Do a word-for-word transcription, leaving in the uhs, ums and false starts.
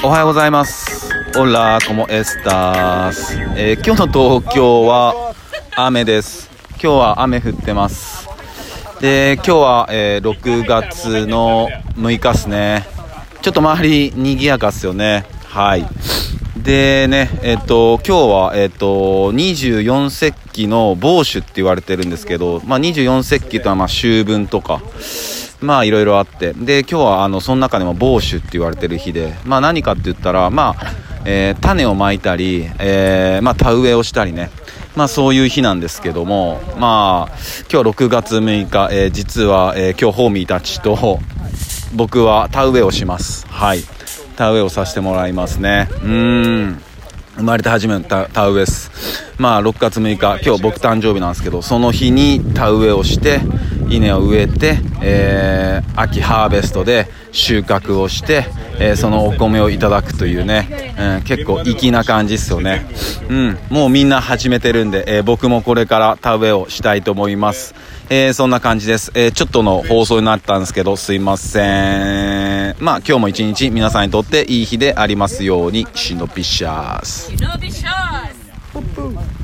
おはようございます。オラコモエスタース、えー、今日の東京は雨です。今日は雨降ってます。で、今日は、えー、ろくがつのむいかですね。ちょっと周り賑やかっすよね。はい。でね、えっと今日は、えっと、にじゅうよん節気の芒種って言われてるんですけど、まあ、にじゅうよん節気とはまあ秋分とかまあいろいろあって、で今日はあのその中でも芒種って言われてる日で、まあ、何かって言ったら、まあえー、種をまいたり、えーまあ、田植えをしたりね、まあ、そういう日なんですけども、まあ、今日ろくがつむいか、えー、実は、えー、今日ホーミーたちと僕は田植えをします。はい、田植えをさせてもらいますね。うーん、生まれて初めて田植えです。まあろくがつむいか、今日僕誕生日なんですけど、その日に田植えをして稲を植えて、えー、秋ハーベストで収穫をして、えー、そのお米をいただくというね、うん、結構粋な感じですよね。うん、もうみんな始めてるんで、えー、僕もこれから田植えをしたいと思います。えー、そんな感じです。えー、ちょっとの放送になったんですけどすいません。まあ今日も一日皆さんにとっていい日でありますように。シノビシャース。